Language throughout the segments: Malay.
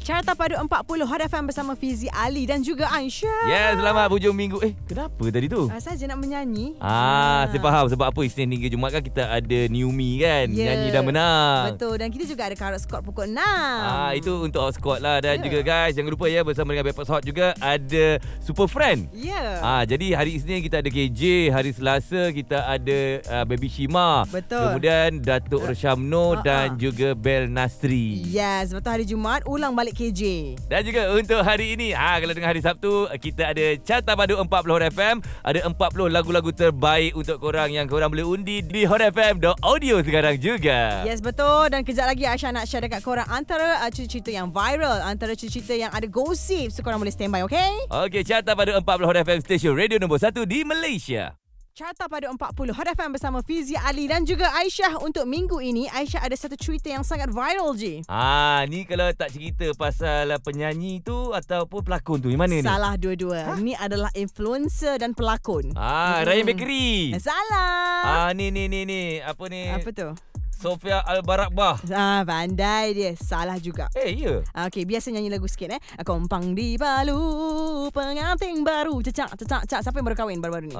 Carta Padu 40 Hot FM bersama Fiza Ali dan juga Aisyah. Yes, selamat hujung minggu. Kenapa tadi tu? Saya je nak menyanyi. Saya faham sebab apa Isnin hingga Jumaat kan kita ada Newmi kan. Yeah. Nyanyi dan menang. Betul, dan kita juga ada Karot Squad pukul 6. Itu untuk Hot Squad lah. Dan juga guys, jangan lupa ya, bersama dengan Beppock Hot juga ada Super Friend. Ya. Yeah. Jadi hari Isnin kita ada KJ, hari Selasa kita ada Baby Shima. Betul. Kemudian Datuk Reshamno dan juga Bel Nasri. Yes, betul, hari Jumaat ulang balik KJ. Dan juga untuk hari ini, kalau dengan hari Sabtu, kita ada Carta Padu 40 Hot FM. Ada 40 lagu-lagu terbaik untuk korang yang korang boleh undi di hotfm.audio sekarang juga. Yes, betul. Dan kejap lagi Aisyah nak share dekat korang antara cerita-cerita yang viral, antara cerita-cerita yang ada gosip. So korang boleh standby, okey? Okey, Carta Padu 40 Hot FM, stesen radio nombor 1 di Malaysia. Carta Padu 40 Hot FM bersama Fiza Ali dan juga Aisyah. Untuk minggu ini, Aisyah ada satu cerita yang sangat viral je. Ni kalau tak cerita pasal penyanyi tu ataupun pelakon tu, yang mana ni? Salah dua-dua. Ni adalah influencer dan pelakon. Ryan Bakery. Salah. Ni. Apa ni? Apa tu? Sofia Al-Barakbah. Pandai dia. Salah juga. Ya. Okey, biasa nyanyi lagu sikit Kompang di Palu, pengantin baru. Cecak. Siapa yang baru kahwin baru-baru ni?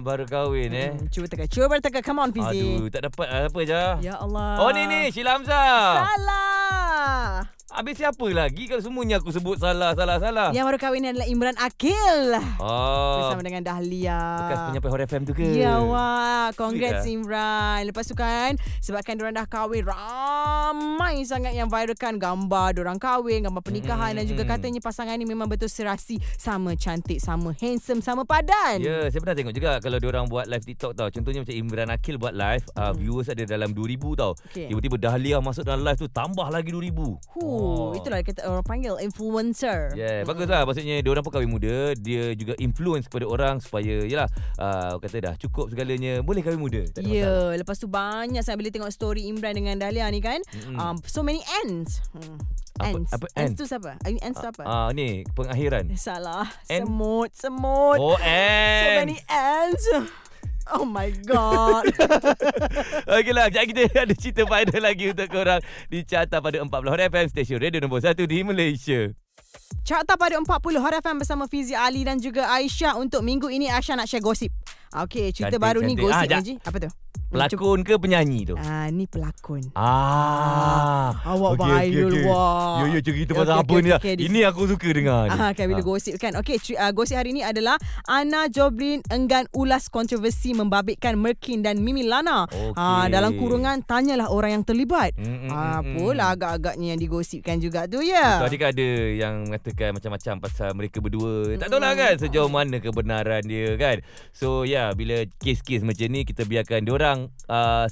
Baru kahwin Cuba teka. Come on, Fizi. Aduh, tak dapat apa je. Ya Allah. Ni Sheila Amzah. Salah. Habis siapa lagi kalau semuanya aku sebut salah. Yang baru kahwin adalah Imran Aqil. Bersama dengan Dahlia. Bekas penyampai Hot FM tu ke? Ya, wah. Congrats Imran. Lepas tu kan, sebabkan diorang dah kahwin, ramai sangat yang viralkan gambar diorang kahwin, gambar pernikahan dan juga katanya pasangan ni memang betul serasi. Sama cantik, sama handsome, sama padan. Ya, saya pernah tengok juga kalau diorang buat live TikTok tau. Contohnya macam Imran Aqil buat live, viewers ada dalam 2,000 tau. Okay. Tiba-tiba Dahlia masuk dalam live tu tambah lagi 2,000. Itulah kata orang panggil influencer. Baguslah. Maksudnya diorang pun kahwin muda, dia juga influence kepada orang supaya yalah, kata dah cukup segalanya, boleh kahwin muda, tak ada masalah. Lepas tu banyak sangat bila tengok story Imran dengan Dahlia ni kan, so many ends. Ants tu siapa? Ants tu apa? Ni pengakhiran. Salah. Semut. Oh, ants. So many ants. Oh my God. Okeylah, sekejap kita ada cerita viral lagi untuk korang di Carta Padu 40 Hot FM, stesen radio nombor 1 di Malaysia. Carta Padu 40 Hot FM bersama Fiza Ali dan juga Aisyah. Untuk minggu ini Aisyah nak share gosip. Okey, cerita baru ni gosip je. Apa tu? Pelakon ke penyanyi tu? Ni pelakon. Awak viral wah. Yo cerita pasal apa ni? Ini aku suka dengar. Bila gosip kan. Okey, gosip hari ni adalah Anna Joblin enggan ulas kontroversi membabitkan Merkin dan Mimi Lana. Dalam kurungan tanyalah orang yang terlibat. Apalah agak-agaknya yang digosipkan juga tu ya. Tadi kan ada yang mengatakan macam-macam pasal mereka berdua. Tak tahulah kan sejauh mana kebenaran dia kan. So ya, bila kes-kes macam ni kita biarkan diorang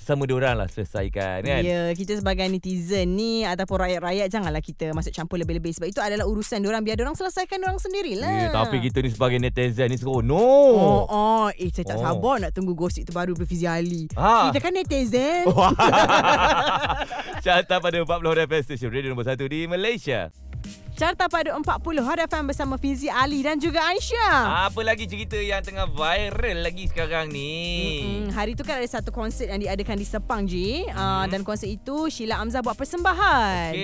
sama diorang lah selesaikan kan. Ya, kita sebagai netizen ni ataupun rakyat-rakyat, janganlah kita masuk campur lebih-lebih. Sebab itu adalah urusan diorang, biar diorang selesaikan diorang sendirilah. Tapi kita ni sebagai netizen ni seronok. Saya tak sabar nak tunggu gosip tu baru daripada Fiza Ali. Kita kan netizen. Carta Padu 40 FM, stesen radio nombor 1 di Malaysia. Carta Padu 40 Hot FM bersama Fiza Ali dan juga Aisyah. Apa lagi cerita yang tengah viral lagi sekarang ni? Hari tu kan ada satu konsert yang diadakan di Sepang je. Dan konsert itu Sheila Amzah buat persembahan.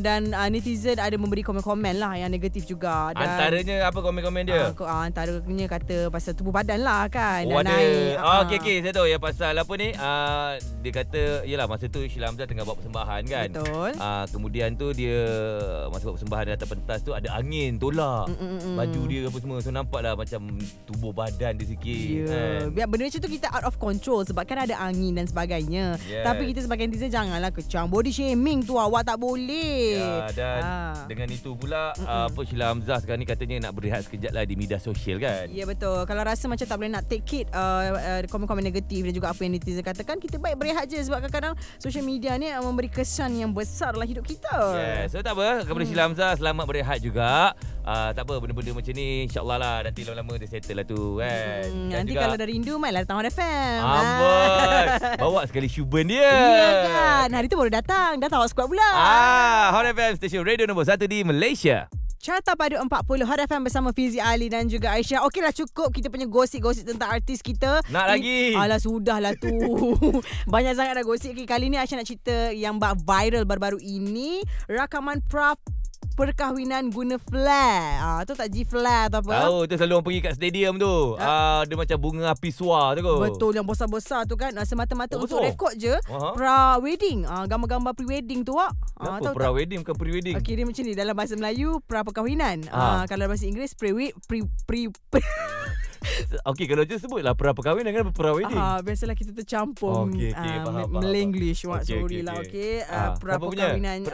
Dan netizen ada memberi komen-komen lah yang negatif juga. Dan antaranya apa komen-komen dia? Antaranya kata pasal tubuh badan lah kan. Dan naik. Okey, saya tahu yang pasal apa ni. Dia kata yelah masa tu Sheila Amzah tengah buat persembahan kan. Betul. Kemudian tu dia masuk persembahan atas pentas tu ada angin tolak baju dia apa semua, so nampaklah macam tubuh badan dia sikit biar benda macam tu kita out of control sebab kan ada angin dan sebagainya. Tapi kita sebagai netizen janganlah kecang, body shaming tu awak tak boleh. Dengan itu pula Sheila Amzah sekarang ni katanya nak berehat sekejap lah di media sosial kan. Ya, betul. Kalau rasa macam tak boleh nak take it komen-komen negatif dan juga apa yang netizen katakan, kita baik berehat je sebab kadang-kadang social media ni memberi kesan yang besar dalam hidup kita. So tak apa, kepada Sheila Amzah, selamat berehat juga. Tak apa, benda-benda macam ni insyaAllah lah nanti lama-lama dia settle lah tu kan. Nanti juga, kalau dah rindu mainlah datang Hot FM. Bawa sekali Shuban dia. Iya kan, hari tu baru datang Hot Squad pula. Hot FM, stesen radio nombor 1 di Malaysia. Carta Padu 40 Hot FM bersama Fiza Ali dan juga Aisyah. Okeylah, cukup kita punya gosip-gosip tentang artis kita. Nak lagi? Alah, sudahlah tu. Banyak sangat dah gosip. Kali ni Aisyah nak cerita yang viral baru-baru ini. Rakaman perkahwinan guna flare. Tu tak G-flare atau apa. Tahu, tu selalu orang pergi kat stadium tu. Dia macam bunga api suar tu. Betul, yang besar-besar tu kan. Semata-mata untuk rekod je. Pra-wedding. Gambar-gambar pre-wedding tu. Kenapa pra-wedding bukan pre-wedding? Okay, dia macam ni. Dalam bahasa Melayu, pra-perkahwinan. Kalau bahasa Inggris, Okey, kalau je sebutlah pra-perkahwinan dengan pra-wedding. Biasalah kita tercampur Malanglish. Sorry, okey. Pra-perkahwinan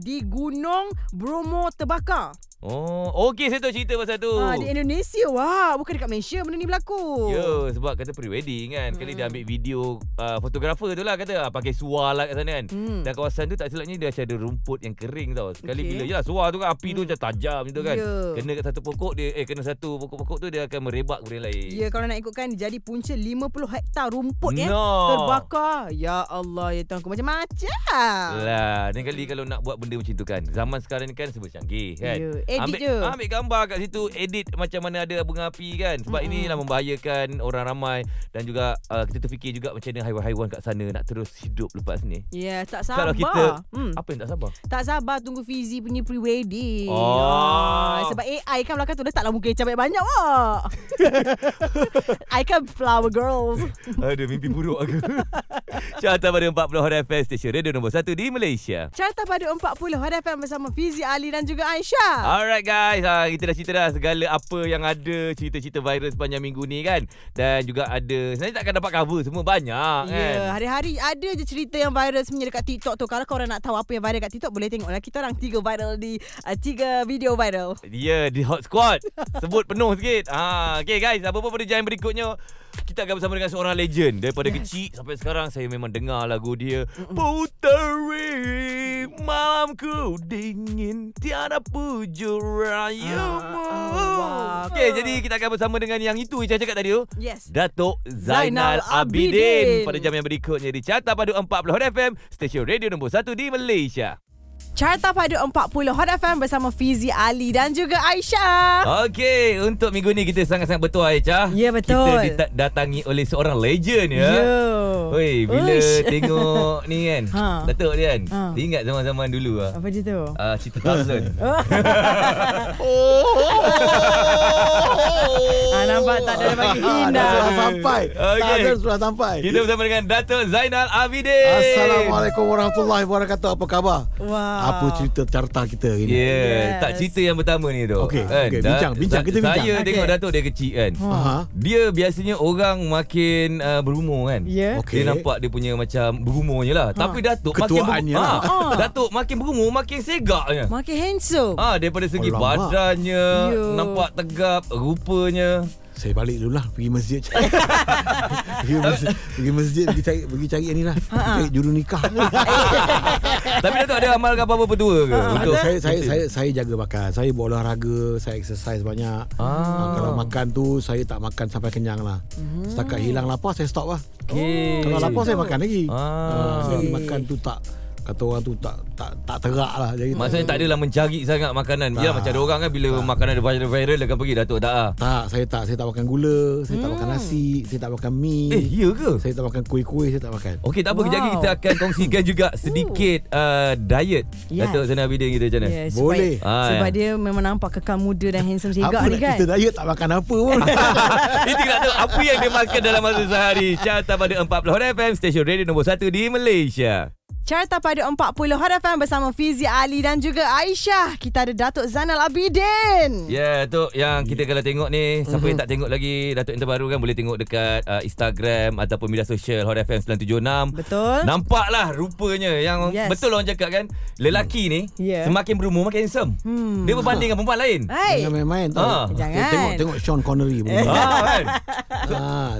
di Gunung Bromo terbakar. Oh, okey, saya tahu cerita pasal tu. Di Indonesia. Wah, bukan dekat Malaysia benda ni berlaku. Ya, sebab kata pre-wedding kan. Kali dia ambil video fotografer tu lah kata pakai suar lah kat sana kan. Dan kawasan tu tak silapnya dia ada rumput yang kering tau. Sekali bila je lah suar tu kan, api tu macam tajam macam tu kan. Kena kat satu pokok dia, kena satu pokok-pokok tu dia akan merebak kepada lain. Ya, kalau nak ikutkan jadi punca 50 hektar rumput terbakar. Ya Allah, ya Tuhan, macam-macam. Lah, dan kali kalau nak buat benda macam tu kan. Zaman sekarang ni kan semua canggih kan. Yeah. Ambil gambar kat situ, edit macam mana ada bunga api kan. Sebab inilah membahayakan orang ramai. Dan juga kita terfikir juga macam mana haiwan-haiwan kat sana nak terus hidup lepas ni. Ya, tak sabar. Kalau kita apa yang tak sabar? Tak sabar tunggu Fizi punya pre-wedding. Sebab AI kan belakang tu letaklah muka cabai banyak. I can flower girls. Ada mimpi buruk aku. Carta Padu 40 Hot FM, stesen radio nombor 1 di Malaysia. Carta Padu 40 Hot FM bersama Fizi Ali dan juga Aisyah. Alright guys, kita dah cerita dah segala apa yang ada, cerita-cerita viral sepanjang minggu ni kan. Dan juga ada, sebenarnya tak akan dapat cover semua, banyak kan. Ya, hari-hari ada je cerita yang viral sebenarnya dekat TikTok tu. Kalau korang nak tahu apa yang viral kat TikTok, boleh tengoklah kita orang 3 viral di 3 video viral. Ya, di Hot Squad. Sebut penuh sikit. Okay guys, apa-apa perjalanan berikutnya, kita akan bersama dengan seorang legend. Daripada kecil sampai sekarang, saya memang dengar lagu dia. Puteri malamku dingin, tiada pujurayamu. Okay, jadi kita akan bersama dengan yang itu Ica cakap tadi tu. Yes, Datuk Zainal Abidin. Pada jam yang berikutnya di Carta Padu 40 Hot FM, stesen radio nombor 1 di Malaysia. Carta Padu 40 Hot FM bersama Fizi Ali dan juga Aisyah. Okey, untuk minggu ni kita sangat-sangat betul Aisyah. Ya, betul. Kita didatangi oleh seorang legend ya. Oi, bila tengok ni kan. Datuk dia kan. Dia ingat zaman-zaman dulu ah. Apa cerita tu? Cerita Tazen. Nampak tak ada bagi indah. Sampai. Tazen sudah sampai. Kita bersama dengan Datuk Zainal Abidin. Assalamualaikum warahmatullahi wabarakatuh. Apa khabar? Wow. Apa cerita carta kita hari ni? Tak, cerita yang pertama ni tu. Okey, bincang. Saya tengok Datuk dia kecil kan. Dia biasanya orang makin berumur kan. Dia nampak dia punya macam berumurnya lah. Tapi Datuk ketuaannya makin Datuk makin berumur, makin segaknya. Makin handsome. Daripada segi badannya, nampak tegap, rupanya. Saya balik dulu lah, pergi masjid. pergi masjid, pergi cari yang ni lah. Cari juru nikah. Tapi Datuk ada amalkan apa-apa petua ke? Untuk saya jaga makan. Saya buat olahraga, saya exercise banyak. Kalau makan tu, saya tak makan sampai kenyang lah. Setakat hilang lapar, saya stop lah. Kalau lapar, saya makan lagi. Saya makan tu tak... Kata orang tu tak terak lah. Maksudnya tak adalah mencari sangat makanan. Yelah, macam ada orang kan bila makanan ada viral-viral dia akan pergi. Datuk tak lah. Saya tak makan gula. Saya tak makan nasi. Saya tak makan mi. Ya ke? Saya tak makan kuih-kuih. Saya tak makan. Okey, tak apa. Kejap kita akan kongsikan juga sedikit diet Datuk Zainal Abidin kita macam mana. Boleh. Sebab dia memang nampak kekal muda dan handsome segak ni kan. Kita diet tak makan apa pun. Kita tak tahu apa yang dia makan dalam masa sehari. Carta Padu 40 FM, stesen radio nombor 1 di Malaysia. Carta Padu 40 Hot FM bersama Fizi Ali dan juga Aisyah. Kita ada Datuk Zainal Abidin. Ya, Datuk yang kita kalau tengok ni, siapa yang tak tengok lagi Datuk yang terbaru kan, boleh tengok dekat Instagram ataupun media sosial Hot FM 976. Betul. Nampaklah rupanya yang betul orang cakap kan, lelaki ni semakin berumur makin handsome. Dia berbanding dengan perempuan lain. Jangan main-main tu. Tengok Sean Connery pun. Kan.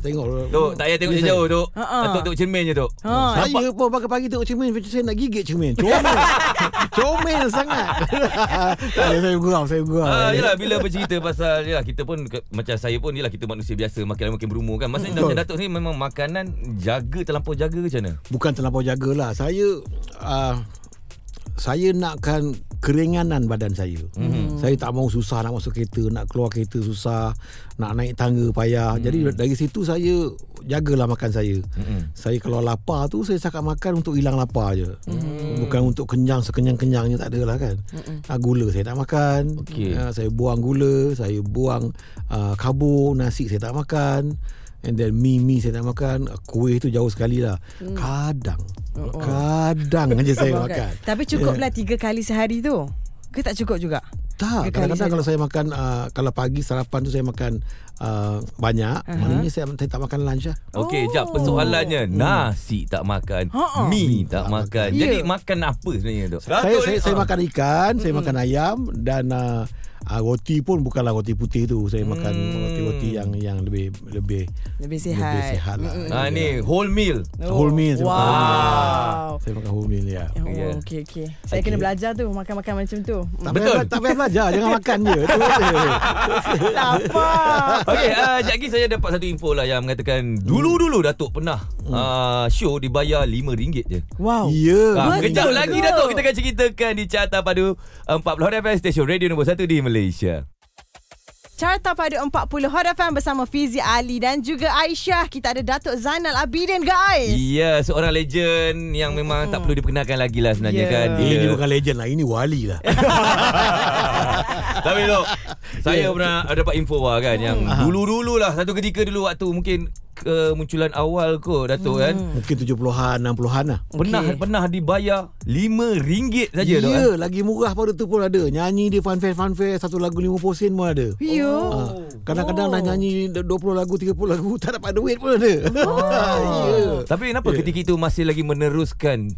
Tengok. Tok, tak payah tengok jauh-jauh tu. Datuk tengok cermin je tu. Saya pun pagi-pagi tengok cermin. Saya nak gigit cermin. Comel sangat. Saya gurau. Yalah, bila bercerita pasal kita pun macam saya pun kita manusia biasa, makin berumur kan. Maksudnya macam Datuk ni memang makanan terlampau jaga ke macam mana? Bukan terlampau jagalah. Saya nakkan keringanan badan saya. Saya tak mahu susah nak masuk kereta, nak keluar kereta susah, nak naik tangga payah. Jadi dari situ saya jagalah makan saya. Saya kalau lapar tu saya setakat makan untuk hilang lapar je. Bukan untuk kenyang sekenyang-kenyangnya, tak adalah kan. Gula saya tak makan. Saya buang gula, saya buang kabur, nasi saya tak makan. And then mie saya tak makan. Kuih tu jauh sekali lah. Kadang aja saya makan. Tapi cukuplah 3 kali sehari tu ke tak cukup juga? Tak, kadang-kadang kalau saya makan kalau pagi sarapan tu saya makan banyak, maknanya saya tak makan lunch lah. Okey, jap, persoalannya nasi tak makan, mi tak makan. Jadi makan apa sebenarnya tu? Saya makan ikan, saya makan ayam dan roti pun bukanlah roti putih tu. Saya makan roti-roti yang lebih sihat lah. Ni whole meal. Whole meal. Wow. Saya makan whole meal ya. Okey. Saya kena belajar tu makan-makan macam tu. Tak payah belajar, jangan makan je. Tak apa. Okey, sekejap lagi saya dapat satu info lah yang mengatakan dulu-dulu Datuk pernah show dibayar RM5 je. Wow. Ya. Kejap lagi Datuk kita akan ceritakan di Carta Padu 40 Hot FM, stesen radio nombor 1 di Malaysia. Carta Padu 40 Hot FM bersama Fiza Ali dan juga Aisyah. Kita ada Datuk Zainal Abidin, guys. Ya, seorang legend yang memang tak perlu diperkenalkan lagi lah sebenarnya kan. Ini bukan legend lah, ini wali lah. Tapi look, saya pernah dapat info lah kan, yang dulu-dulu lah, satu ketika dulu waktu mungkin kemunculan awal kot Datuk kan, mungkin 70-an 60-an lah, pernah dibayar RM5 saja. Ya, lagi murah pada tu pun ada. Nyanyi dia fanfare satu lagu 50 sen pun ada. Kadang-kadang dah nyanyi 20 lagu 30 lagu tak dapat duit pun ada. Tapi kenapa ketika itu masih lagi meneruskan?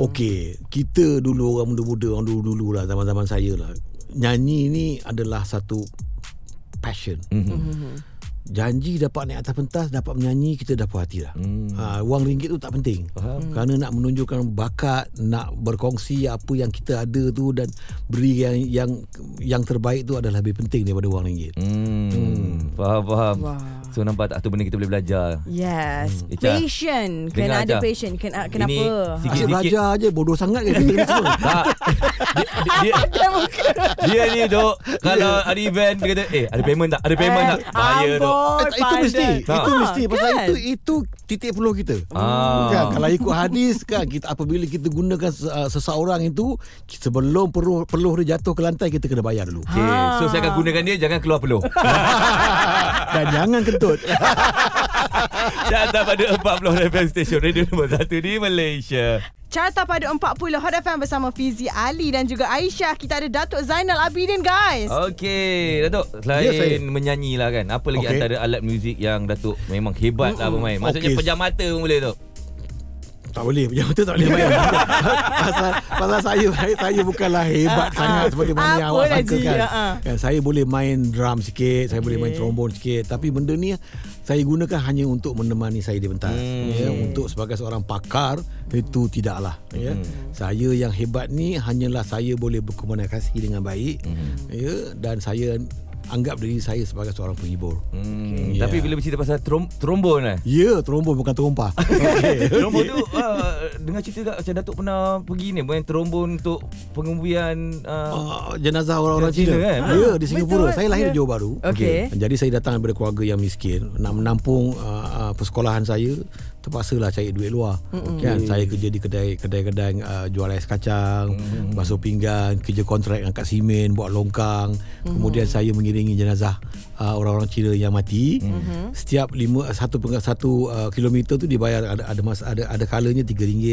Okey, kita dulu orang muda-muda, orang dulu-dulu lah, zaman-zaman saya lah, nyanyi ni adalah satu passion. Janji dapat naik atas pentas, dapat menyanyi, kita dah puas hati lah. Wang RM1 tu tak penting. Kerana nak menunjukkan bakat, nak berkongsi apa yang kita ada tu, dan beri yang terbaik tu adalah lebih penting daripada wang RM1. Faham. Wow. So nampak tak tu benda kita boleh belajar. Yes. Patient. Kena ada patient. Kenapa? Asyik belajar je, bodoh sangat kan kita ni semua. Tak. Dia ni Dok, kalau ada event dia kata, ada payment tak? Ada payment tak? Bayar Dok. Itu mesti. Pasal itu titik peluh kita. Bukan, kalau ikut hadis kan, kita apabila kita gunakan seseorang itu, sebelum peluh dia jatuh ke lantai, kita kena bayar dulu. Okay. So saya akan gunakan dia, jangan keluar peluh. Dan jangan kentut. Carta Padu 40 FM, stesen radio nombor 1 di Malaysia. Carta Padu 40 Hot FM bersama Fizi Ali dan juga Aisyah. Kita ada Datuk Zainal Abidin, guys. Okey, Datuk, selain menyanyi lah kan, apa lagi antara alat muzik yang Datuk memang hebat lah bermain? Maksudnya pejam mata pun boleh, Datuk? Tak boleh, tak boleh main. Pasal saya bukanlah hebat sangat seperti mana yang awak sangkakan. Saya boleh main drum sikit, saya boleh main trombon sikit, tapi benda ni saya gunakan hanya untuk menemani saya di pentas. Untuk sebagai seorang pakar itu tidaklah. Saya yang hebat ni hanyalah saya boleh berkomunikasi dengan baik, dan saya anggap diri saya sebagai seorang penghibur. Tapi bila bercerita pasal trombon trombon bukan terompah. Trombon tu dengar cerita tak macam Datuk pernah pergi ni main trombon untuk pengemudian jenazah orang-orang Cina kan? Di Singapura. Saya lahir di Johor Bahru. Jadi saya datang daripada keluarga yang miskin, nak menampung persekolahan saya, terpaksalah cari duit luar. Saya kerja di kedai-kedai jual ais kacang, basuh pinggan, kerja kontrak angkat simen, buat longkang. Kemudian saya mengiringi jenazah orang-orang Cina yang mati. Setiap 1 kilometer tu dibayar, ada kalanya RM3.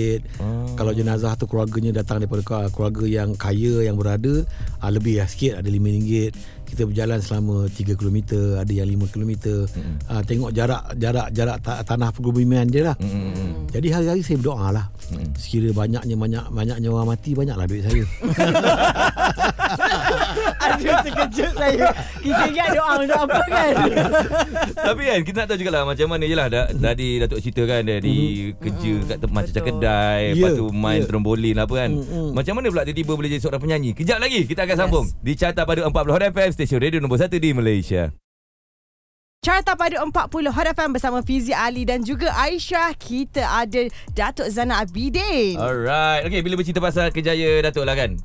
Kalau jenazah tu keluarganya datang daripada keluarga yang kaya yang berada, lebih lah sikit, ada RM5. Kita berjalan selama 3 kilometer, ada yang 5 kilometer. Tengok jarak tanah perkebunan dia lah. Jadi hari-hari saya berdoa lah. Sekiranya banyaknya orang mati, banyaklah duit saya. Aduh, terkejut saya. Kita ingat doa untuk apa kan. Tapi kan kita nak tahu jugalah macam mana je lah. Tadi Datuk cerita kan, dari kerja kat macam kedai, lepas tu main trombolin apa kan. Macam mana pula tiba-tiba boleh jadi seorang penyanyi? Kejap lagi kita akan sambung di Carta Padu 40 Hot FM, stesen radio nombor 1 di Malaysia. Carta Padu 40 Hot FM bersama Fiza Ali dan juga Aisyah. Kita ada Datuk Zainal Abidin. Alright. Okay, bila bercerita pasal kejayaan Datuk lah kan,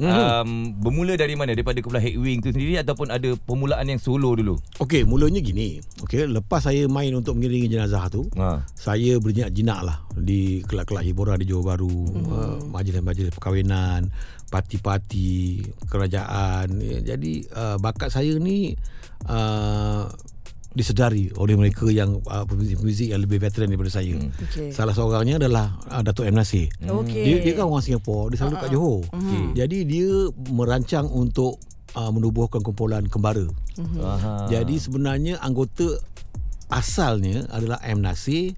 bermula dari mana? Daripada kumpulan Headwind tu sendiri ataupun ada permulaan yang solo dulu? Okay, mulanya gini. Okay, lepas saya main untuk mengiringi jenazah tu, saya berjinak-jinak lah di kelab-kelab hiburan di Johor Bahru, majlis-majlis perkahwinan, parti-parti kerajaan. Jadi bakat saya ni disedari oleh mereka yang pemuzik yang lebih veteran daripada saya. Okay. Salah seorangnya adalah Datuk M. Nasir. Okay. Dia kan orang Singapura, dia selalu kat Johor. Okay. Jadi dia merancang untuk menubuhkan kumpulan kembara. Jadi sebenarnya anggota asalnya adalah M. Nasir,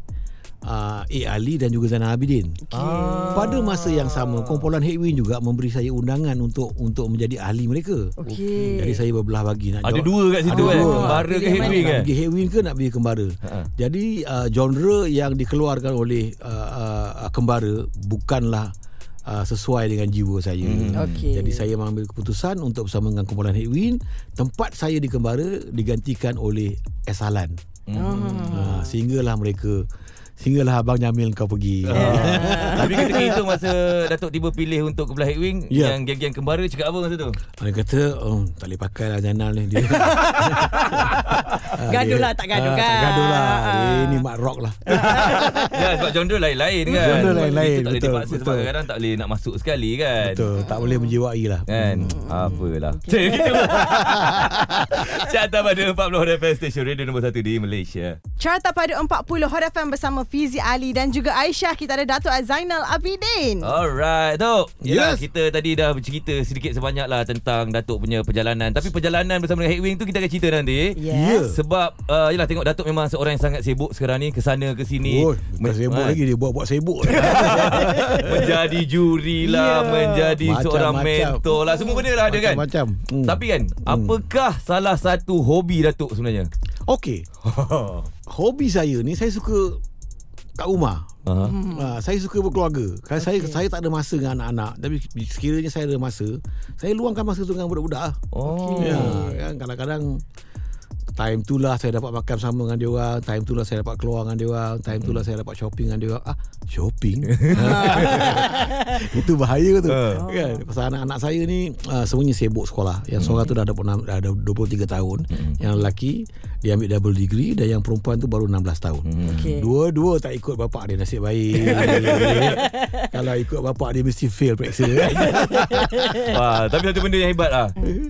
A. Ali dan juga Zainal Abidin. Okay. Pada masa yang sama, kumpulan Headwind juga memberi saya undangan untuk menjadi ahli mereka. Okay. Jadi saya berbelah bagi. Nak ada dua kat situ kan? Kembara ke Headwind kan? Nak pergi Headwind ke nak pergi kembara? Jadi genre yang dikeluarkan oleh kembara bukanlah sesuai dengan jiwa saya. Okay. Jadi saya mengambil keputusan untuk bersama dengan kumpulan Headwind. Tempat saya di kembara digantikan oleh Esalan. Sehinggalah mereka... Sehinggalah Abang Syamil kau pergi. Tapi ketika itu masa Datuk tiba pilih untuk kebelah Headwind, yang geng-geng kembara cakap apa masa tu? Dia kata, tak boleh pakai lah Zainal ni. Gaduh lah, tak gaduh kan? Tak gaduh lah. Ini mak rock lah. Ya, sebab genre lain-lain kan? Genre lain-lain. Tak boleh dipaksa sebab kadang-kadang tak boleh nak masuk sekali kan? Betul, tak boleh menjiwai lah. Kan? Apalah. Carta Padu 40 Hot FM, stesen radio nombor 1 di Malaysia. Carta Padu 40 Hot FM bersama Fiza Ali dan juga Aisyah. Kita ada Datuk Zainal Abidin. Alright, Tok. Yes. Kita tadi dah bercerita sedikit sebanyak lah tentang Datuk punya perjalanan. Tapi perjalanan bersama dengan Headwind tu kita akan cerita nanti. Yes. Sebab yelah, tengok Datuk memang seorang yang sangat sibuk sekarang ni, kesana ke sini. Sibuk lagi dia buat sibuk. Menjadi juri lah, menjadi macam, seorang mentor lah, semua benda lah ada kan. Tapi kan, apakah salah satu hobi Datuk sebenarnya? Okey. Hobi saya ni, saya suka kat rumah. Saya suka berkeluarga. Saya tak ada masa dengan anak-anak. Tapi sekiranya saya ada masa, saya luangkan masa tu dengan budak-budak lah. Kadang-kadang time tu lah saya dapat makan sama dengan dia orang, time tu lah saya dapat keluar dengan dia orang, time tu lah saya dapat shopping dengan dia orang. Shopping? Itu bahaya tu kan? Pasal anak-anak saya ni semuanya sibuk sekolah. Yang seorang tu dah 23 tahun, yang lelaki dia ambil double degree, dan yang perempuan tu baru 16 tahun. Dua-dua tak ikut bapak dia, nasib baik. Kalau ikut bapak dia mesti fail periksa. Wah, tapi satu benda yang hebat lah.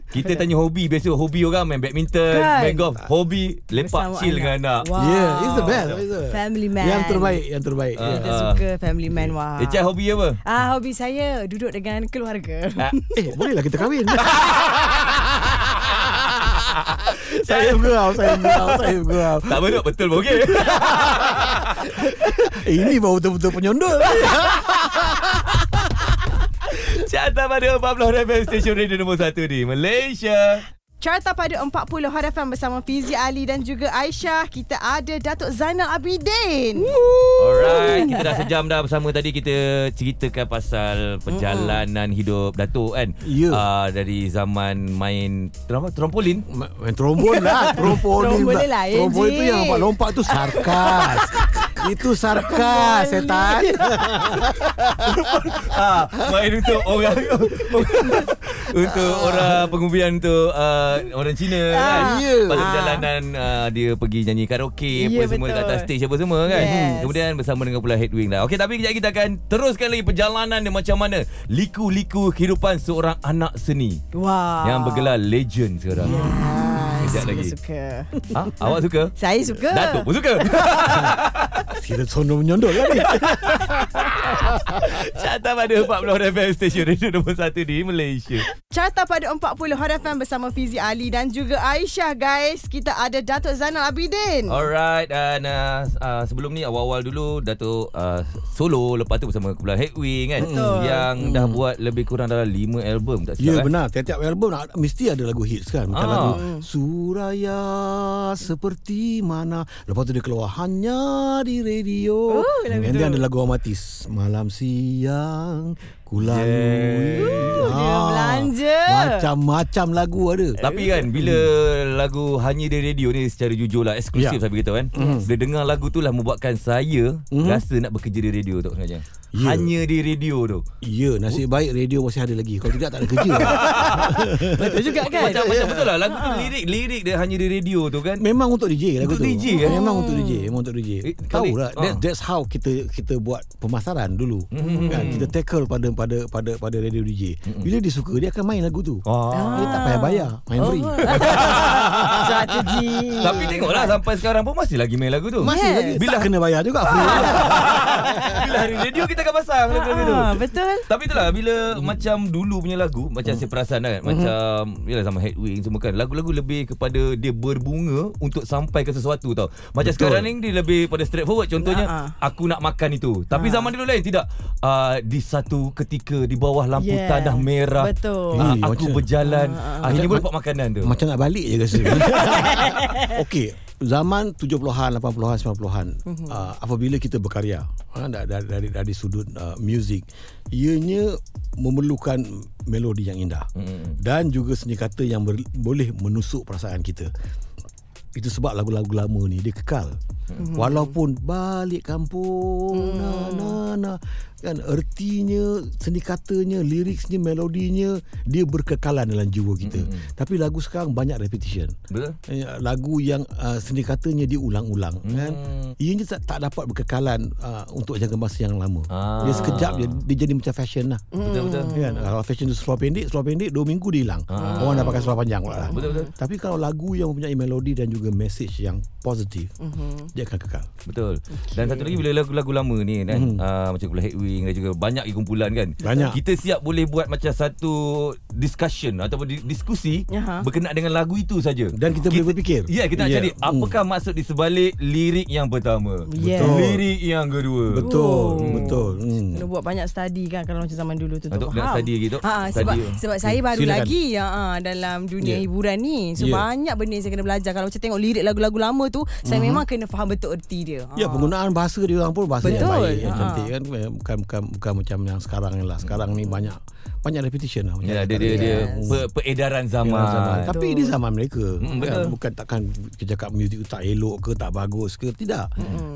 Kita tanya hobi, biasa hobi orang main badminton, main golf. Hobi lepak chill dengan anak. Wow. Yeah, it's the best. Family man. Yang terbaik. Kita suka family man. Wah. Encik hobi apa? Hobi saya duduk dengan keluarga. Bolehlah kita kahwin. Saya bergurau. Tak betul okey. Ini baru betul-betul penyondol. Carta Padu 40 FM, stesen radio nombor 1 di Malaysia. Carta Padu 40 Hot FM bersama Fiza Ali dan juga Aisyah. Kita ada Datuk Zainal Abidin. Alright, kita dah sejam dah bersama. Tadi kita ceritakan pasal perjalanan hidup Datuk kan. Dari zaman main trampolin. Main trombon lah. Trombon tu yang lompat-lompat tu sarkas. Itu sarkas, setan. Main untuk orang untuk orang pengubian tu orang Cina kan. Pada perjalanan dia pergi nyanyi karaoke, apa semua dekat atas stage apa semua kan. Kemudian bersama dengan pula Headwind lah. Okey, tapi kejap kita akan teruskan lagi perjalanan dia macam mana liku-liku kehidupan seorang anak seni. Wow. Yang bergelar legend sekarang. Kejap lagi. Awak suka? Saya suka. Datuk pun suka. Kita sono menyondol lagi. Carta Padu 40 FM, stesen radio nombor 1 di Malaysia. Carta Padu 40 Hot FM bersama Fiza Ali dan juga Aisyah guys. Kita ada Datuk Zainal Abidin. Alright, dan sebelum ni awal-awal dulu Datuk solo, lepas tu bersama kumpulan Headwind kan. Yang dah buat lebih kurang dalam 5 album tak silap. Benar, tiap-tiap album mesti ada lagu hits kan. Macam lagu Suraya seperti mana. Lepas tu dia keluar hanya di radio. Nanti ada lagu romantis. Malam siang kulalui. Dia belanja. macam-macam lagu ada. Tapi kan bila lagu hanya di radio ni, secara jujur lah, eksklusif saya beritahu kan, bila dengar lagu tu lah membuatkan saya rasa nak bekerja di radio tu sebenarnya. Hanya di radio tu. Ya, nasib baik radio masih ada lagi. Kalau tidak tak ada kerja. Betul juga kan? Macam betul lah lagu tu, lirik dia hanya di radio tu kan. Memang untuk DJ lagu tu. Untuk DJ kan? Memang untuk DJ, memang untuk DJ. Tahu lah, that's how kita buat pemasaran dulu. Kan? Kita tackle pada radio DJ. Bila dia suka, dia akan main lagu tu. Dia tak payah bayar, main free. Strategi. Tapi tengoklah sampai sekarang pun masih lagi main lagu tu. Masih lagi. Bila kena bayar juga free. Bila hari radio kita akan pasang lagu tu. Betul. Tapi itulah bila macam dulu punya lagu, macam saya perasan kan, macam yalah sama Headwind semua kan, lagu-lagu lebih kepada dia berbunga untuk sampai ke sesuatu tau. Macam sekarang ni dia lebih pada straightforward. Contohnya aku nak makan itu. Tapi zaman dulu lain tidak. Di satu ketika di bawah lampu tanah merah. Betul. Aku berjalan akhirnya boleh dapat makanan tu. Macam nak balik je rasa. Okey. Zaman 70-an, 80-an, 90-an, apabila kita berkarya dari sudut muzik, ianya memerlukan melodi yang indah dan juga seni kata yang boleh menusuk perasaan kita. Itu sebab lagu-lagu lama ni dia kekal. Walaupun balik kampung kan, ertinya, seni katanya, liriknya, melodinya, dia berkekalan dalam jiwa kita. Tapi lagu sekarang banyak repetition. Betul? Lagu yang seni katanya diulang-ulang kan. Ianya tak dapat berkekalan untuk jangka masa yang lama. Dia sekejap dia jadi macam fashion lah. Betul-betul kan? Kalau fashion tu seluar pendek, 2 minggu dia hilang. Orang dah pakai seluar panjang pula lah. Betul-betul. Tapi kalau lagu yang mempunyai melodi dan juga message yang positif, dia akan kekal. Betul. Dan satu lagi, bila lagu-lagu lama ni kan, macam gula Headwind dan juga banyak kumpulan kan, kita siap boleh buat macam satu discussion ataupun diskusi berkenaan dengan lagu itu saja. Dan kita boleh berfikir, kita nak cari apakah maksud di sebalik lirik yang pertama, lirik yang kedua. Betul. Kena buat banyak study kan, kalau macam zaman dulu tu tak faham study gitu. Sebab saya baru lagi dalam dunia hiburan ni, so banyak benda saya kena belajar. Kalau macam tengok lirik lagu-lagu lama tu, saya memang kena faham betul erti dia. Ya, penggunaan bahasa dia orang pun bahasa yang baik, yang cantik kan. Bukan macam yang sekarang ni lah. Sekarang ni banyak repetition lah. Ya, dia peredaran zaman. Tapi ini zaman mereka. Bukan takkan kita cakap muzik tak elok ke, tak bagus ke, tidak.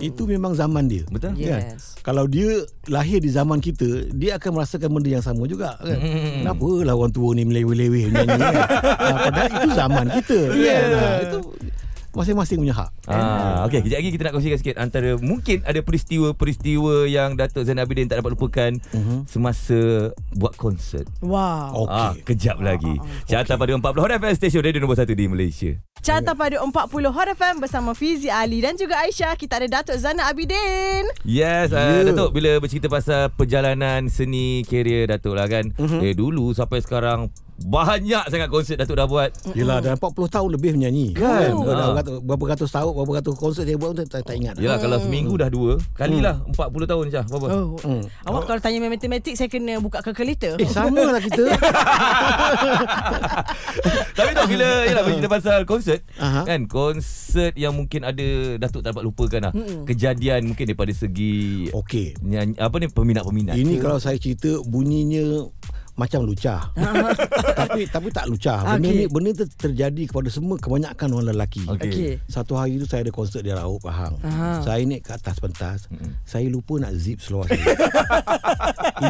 Itu memang zaman dia. Betul. Kan? Yes. Kalau dia lahir di zaman kita, dia akan merasakan benda yang sama juga kan. Kenapa lah orang tua ni meleweh-leweh menyanyi kan? Padahal itu zaman kita. Yeah. Kan? Itu masing-masing punya hak. Okey, kejap lagi kita nak kongsikan sikit antara mungkin ada peristiwa-peristiwa yang Datuk Zainal Abidin tak dapat lupakan semasa buat konsert. Wow. Okey, kejap lagi. Carta Padu 40 Hot FM, stesen radio nombor 1 di Malaysia. Carta Padu 40 Hot FM bersama Fiza Ali dan juga Aisyah. Kita ada Datuk Zainal Abidin. Yes, Datuk, bila bercerita pasal perjalanan seni karier Datuk lah kan. Dulu sampai sekarang banyak sangat konsert Datuk dah buat. Yelah, dah 40 tahun lebih menyanyi kan. Berapa ratus tahun, berapa ratus konsert dia buat, tak ingat. Yelah, kalau seminggu dah 2 kali lah. 40 tahun je. Awak kalau tanya matematik, saya kena buka kalkulator. Sama lah kita. Tapi tak gila. Yelah, bercerita pasal konsert kan, konsert yang mungkin ada Datuk tak dapat lupakan lah. Kejadian mungkin daripada segi peminat-peminat. Ini kalau saya cerita bunyinya macam lucah. Tapi tak lucah. Benda ni terjadi kepada semua, kebanyakan orang lelaki. Satu hari tu saya ada konsert di Raub Pahang. Saya naik ke atas pentas, saya lupa nak zip seluar saya.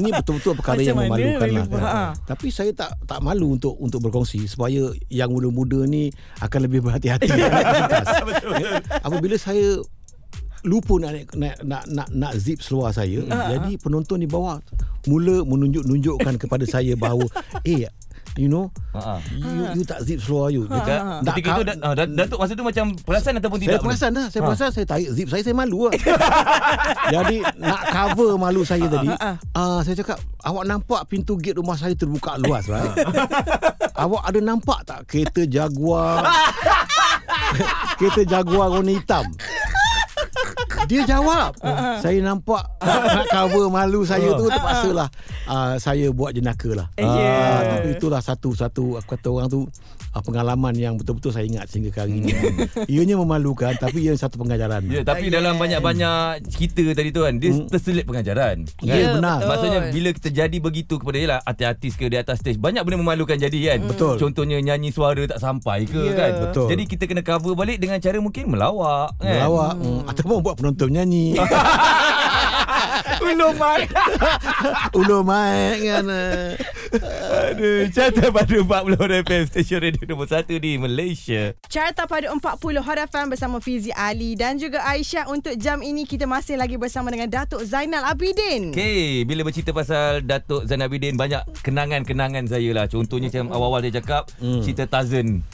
Ini betul-betul perkara macam yang memalukan lah kan. Tapi saya tak malu untuk berkongsi supaya yang muda-muda ni akan lebih berhati-hati. Apabila saya lupa nak zip seluar saya, jadi penonton di bawah mula menunjukkan kepada saya bahawa you know, you tak zip seluar you. Ketika itu Datuk masa tu macam perasan ataupun tidak? Saya perasan dah. Saya perasan, saya tarik zip saya malu lah. Jadi nak cover malu saya tadi, saya cakap, awak nampak pintu gate rumah saya terbuka luas lah. Awak ada nampak tak kereta Jaguar warna hitam? Dia jawab. Saya nampak nak cover malu saya tu, terpaksalah saya buat jenaka lah. Tapi itulah satu aku kata orang tu pengalaman yang betul-betul saya ingat sehingga kali ini. Ianya memalukan, tapi ia satu pengajaran. Ya, tapi dalam banyak-banyak cerita tadi tu kan, dia terselip pengajaran. Ya, yeah, benar. Betul. Maksudnya bila kita jadi begitu kepada dia lah, artis-artis ke di atas stage, banyak benda memalukan jadi kan. Betul. Contohnya nyanyi suara tak sampai ke kan. Betul. Jadi kita kena cover balik dengan cara mungkin melawak kan. Melawak ataupun buat penonton nyanyi. Ulu mai kan. Aduh, Carta Padu 40 FM, stesen radio nombor 1 di Malaysia. Carta Padu 40 Hot FM bersama Fizi Ali dan juga Aisyah. Untuk jam ini kita masih lagi bersama dengan Datuk Zainal Abidin. Okay, bila bercerita pasal Datuk Zainal Abidin, banyak kenangan-kenangan saya lah. Contohnya macam awal-awal dia cakap cerita Tazen.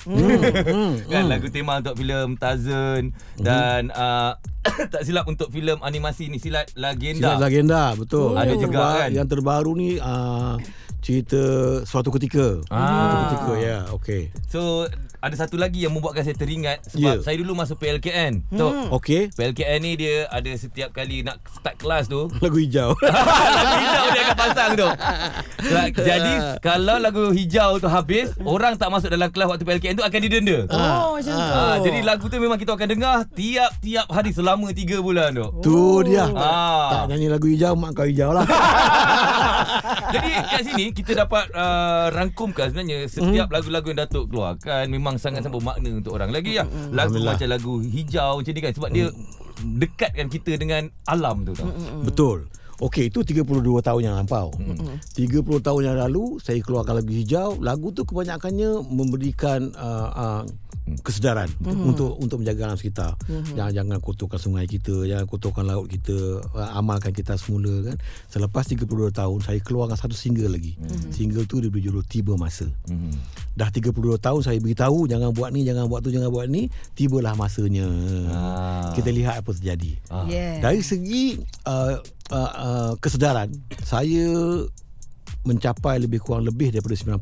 Kan, lagu tema untuk filem Tazen dan tak silap untuk filem animasi ni Silat Lagenda. Silat Lagenda, betul. Ada juga kan. Yang terbaru ni cerita Suatu Ketika. Suatu Ketika, ya. Yeah, okey. So ada satu lagi yang membuatkan saya teringat sebab saya dulu masuk PLKN. So, okey. PLKN ni dia ada setiap kali nak start kelas tu lagu hijau. Lagu hijau dia akan pasang tu. Jadi kalau lagu hijau tu habis, orang tak masuk dalam kelas waktu PLKN tu akan didenda. Oh, macam tu. Jadi lagu tu memang kita akan dengar tiap-tiap hari selama 3 bulan tu. Tu dia. Tak nyanyi lagu hijau, mak kau hijau lah. Jadi kat sini kita dapat rangkumkan sebenarnya setiap lagu-lagu yang Datuk keluarkan memang sangat-sangat bermakna untuk orang. Lagi ya, lagu macam lagu hijau macam ni kan, sebab dia dekatkan kita dengan alam tu. Betul. Okey, itu 32 tahun yang lampau. 30 tahun yang lalu saya keluarkan lagu hijau. Lagu tu kebanyakannya memberikan kesedaran untuk menjaga alam sekitar. Jangan kotorkan sungai kita, jangan kotorkan laut kita, amalkan kita semula kan. Selepas 32 tahun saya keluarkan satu single lagi. Single tu dia berjudul Tiba Masa. Dah 32 tahun saya beritahu jangan buat ni, jangan buat tu, jangan buat ni. Tibalah masanya. Kita lihat apa terjadi. Dari segi kesedaran saya mencapai lebih kurang daripada 90%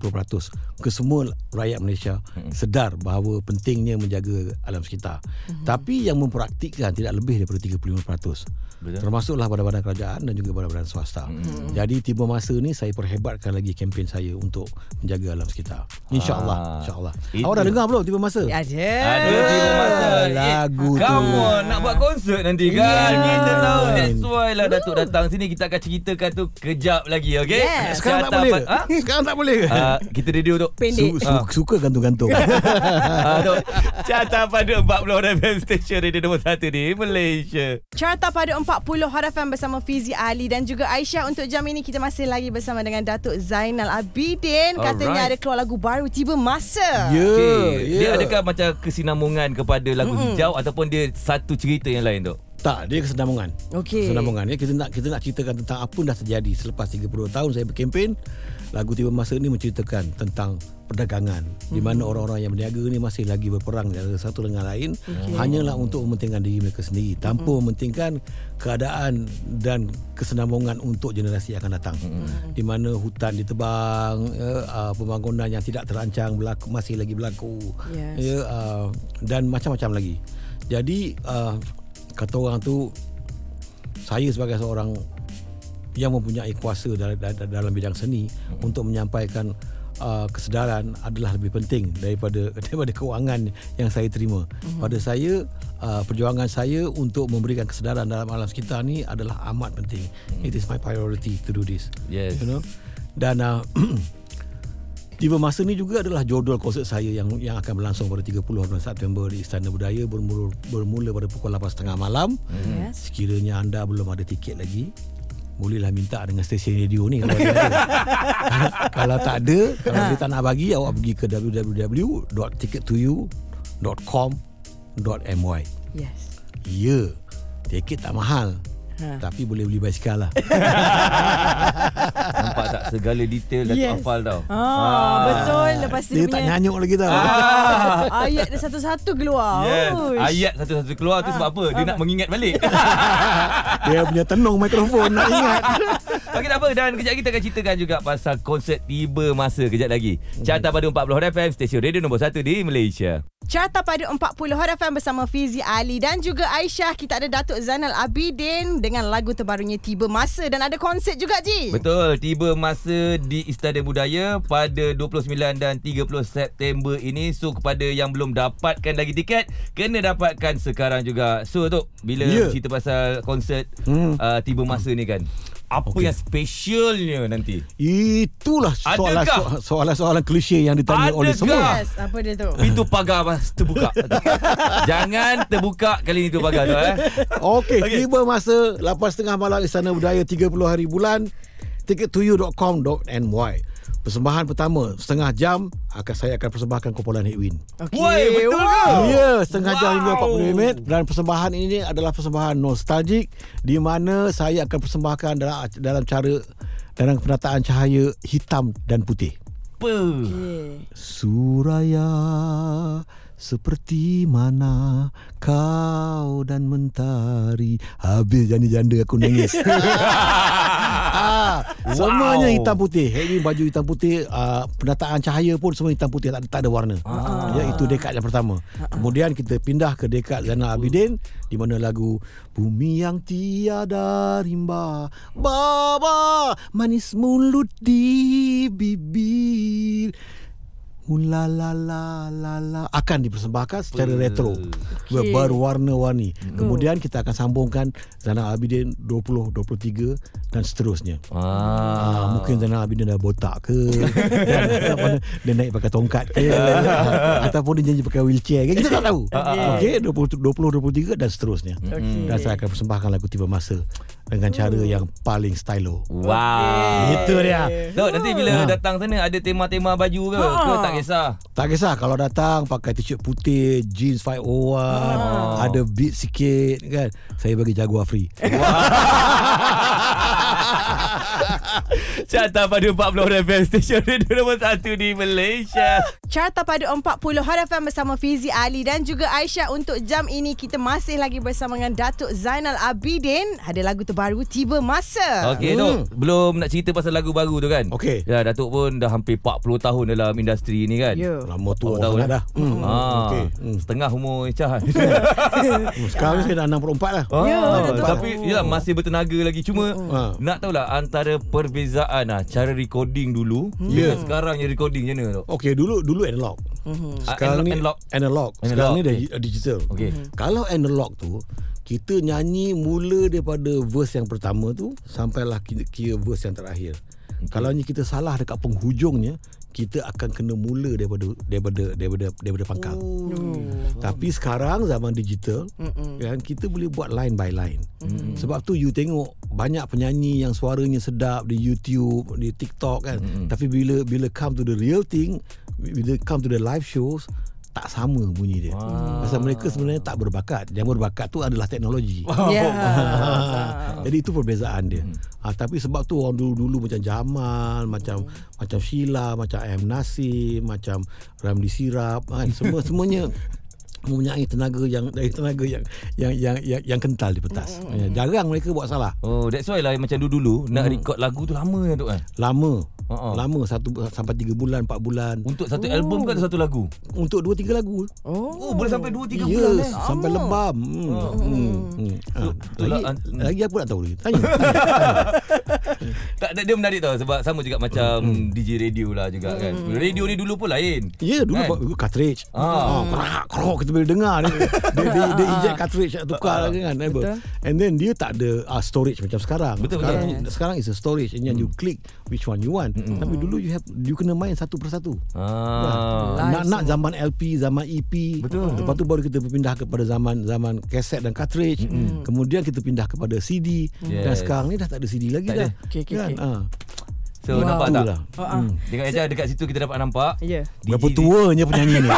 kesemua rakyat Malaysia sedar bahawa pentingnya menjaga alam sekitar. Tapi yang mempraktikkan tidak lebih daripada 35%. Termasuklah badan-badan kerajaan dan juga badan-badan swasta. Jadi tiba masa ni saya perhebatkan lagi kempen saya untuk menjaga alam sekitar. InsyaAllah. Awak dah dengar belum tiba masa? Ada tiba masa. Lagu tu. Come on, nak buat konsert nanti kan? Kita tahu. That's why lah Datuk datang sini, kita akan ceritakan tu kejap lagi. Okay? Yes. Sekarang tak boleh ke? Kita radio tu suka gantung-gantung. Carta Padu 40 FM, stesen radio nombor 1 di Malaysia. Carta Padu 40 Hot FM bersama Fizi Ali dan juga Aisyah. Untuk jam ini kita masih lagi bersama dengan Datuk Zainal Abidin. Katanya ada keluar lagu baru Tiba Masa. Dia adakah macam kesinambungan kepada lagu hijau ataupun dia satu cerita yang lain tu? Tak, dia kesenambungan. Kesenambungan. Kita nak ceritakan tentang apa dah terjadi selepas 30 tahun saya berkempen. Lagu Tiba Masa ni menceritakan tentang perdagangan di mana orang-orang yang berniaga ni masih lagi berperang antara satu dengan lain hanyalah untuk mementingkan diri mereka sendiri tanpa mementingkan keadaan dan kesenambungan untuk generasi akan datang. Di mana hutan ditebang, pembangunan yang tidak terancang berlaku, masih lagi berlaku. Dan macam-macam lagi. Jadi kata orang tu, saya sebagai seorang yang mempunyai kuasa dalam bidang seni untuk menyampaikan kesedaran adalah lebih penting daripada kewangan yang saya terima. Pada saya, perjuangan saya untuk memberikan kesedaran dalam alam sekitar ni adalah amat penting. It is my priority to do this. Yes. You know? Dan Tiba Masa ni juga adalah jodol konsert saya yang akan berlangsung pada 30 September di Istana Budaya bermula pada pukul 8.30 malam. Sekiranya anda belum ada tiket lagi, bolehlah minta dengan stesen radio ni. Kalau tak ada, kalau dia tak nak bagi, awak pergi ke www.tickettoyou.com.my. Tiket tak mahal. Tapi boleh beli basikal lah. Nampak tak segala detail Datuk hafal tau. Betul. Lepas dia tak nyanyuk lagi tau. Ayat dia satu-satu keluar. Ayat satu-satu keluar tu sebab apa? Dia nak mengingat balik. Dia punya tenung mikrofon nak ingat. Okey, tak apa. Dan kejap kita akan ceritakan juga pasal konsert Tiba Masa kejap lagi. Carta Padu 40 FM, stesen radio nombor 1 di Malaysia. Carta Padu 40 Hot FM bersama Fiza Ali dan juga Aisyah. Kita ada Datuk Zainal Abidin dengan lagu terbarunya Tiba Masa, dan ada konsert juga, Ji. Betul, Tiba Masa di Istana Budaya pada 29 dan 30 September ini. So kepada yang belum dapatkan lagi tiket, kena dapatkan sekarang juga. So Tok, bila cerita pasal konsert Tiba Masa ni kan, apa yang specialnya nanti? Itulah soalan-soalan klise yang ditanya oleh semua. Yes, apa dia tu? Pintu pagar mas terbuka. Jangan terbuka kali ni tu pagar tu. Okey, Tiba Masa 8.30 malam Istana Budaya, 30 hari bulan. Ticket2u.com.my. Persembahan pertama setengah jam akan saya akan persembahkan kumpulan Headwind. Woi, betul ke? Ya, setengah jam hingga 40 minit, dan persembahan ini adalah persembahan nostalgic di mana saya akan persembahkan dalam cara dalam penataan cahaya hitam dan putih. Suraya, seperti mana kau dan mentari. Habis janda-janda aku nangis. Semuanya hitam putih. Ini baju hitam putih, pendataan cahaya pun semua hitam putih, tak ada warna. Ya, itu dekad yang pertama. Kemudian kita pindah ke dekad Zainal Abidin, di mana lagu Bumi Yang Tiada Rimba. Baba manis mulut di bibir, la la la la la, akan dipersembahkan secara retro, berwarna-warni. Kemudian kita akan sambungkan Zainal Abidin 20, 23 dan seterusnya. Mungkin Zainal Abidin dah botak ke, dia naik pakai tongkat ke, ataupun dia janji pakai wheelchair ke, kita tak tahu. Okey, 20, 23 dan seterusnya. Dan saya akan persembahkan lagu Tiba Masa dengan cara yang paling stylo. Itu dia. Nanti bila datang sana ada tema-tema baju ke? Tak kisah. Tak kisah. Kalau datang pakai t-shirt putih, jeans 501, ada beat sikit kan, saya bagi Jaguar free. Carta Padu 40 FM, stesen radio nombor 1 di Malaysia. Carta Padu 40 Hot FM bersama Fiza Ali dan juga Aisyah. Untuk jam ini kita masih lagi bersama dengan Datuk Zainal Abidin. Ada lagu terbaru Tiba Masa. Okey, Dok. Belum nak cerita pasal lagu baru tu kan. Okey. Ya, Datuk pun dah hampir 40 tahun dalam industri ni kan. Lama tua sangat dah. Okey. Setengah umur Aisyah. Sekarang saya dah 64 lah. Tapi yalah, masih bertenaga lagi. Cuma nak tahulah antara perbezaan cara recording dulu dengan sekarangnya recording macam mana tu? Okey, dulu analog. Sekarang analog. Sekarang ni dah digital. Kalau analog tu, kita nyanyi mula daripada verse yang pertama tu sampailah kira verse yang terakhir. Kalau ni kita salah dekat penghujungnya, kita akan kena mula daripada pangkal. Tapi sekarang zaman digital kan, kita boleh buat line by line. Sebab tu you tengok banyak penyanyi yang suaranya sedap di YouTube, di TikTok kan. Tapi bila come to the real thing, bila come to the live shows, tak sama bunyi dia. Pasal mereka sebenarnya tak berbakat. Yang berbakat tu adalah teknologi. Jadi itu perbezaan dia. Tapi sebab tu orang dulu macam Jamal, macam Sheila, macam M. Nasir, macam Ramli Sirap kan, semuanya mempunyai tenaga yang kental di pentas. Jarang mereka buat salah. That's why lah macam dulu nak record lagu tu lama kan, Tok kan? Lama 1 sampai 3 bulan, 4 bulan. Untuk satu album ke satu lagu? Untuk 2-3 lagu. Boleh sampai 2-3 bulan eh. Sampai lebam. Lagi aku tak tahu lagi. Tanya. Dia menarik tau, sebab sama juga macam DJ radio lah juga kan. Radio ni dulu pun lain. Dulu cartridge. Kita boleh dengar dia eject cartridge nak tukar lagi kan. And then dia tak ada storage macam sekarang. Sekarang is a storage yang you click which one you want. Tapi dulu you kena main satu persatu. Nak zaman LP, zaman EP. Lepas tu baru kita berpindah kepada zaman kaset dan cartridge. Kemudian kita pindah kepada CD. Dan sekarang ni dah tak ada CD lagi dah. So nampak tak? Dengan Eja dekat situ kita dapat nampak berapa tuanya penyanyi ni.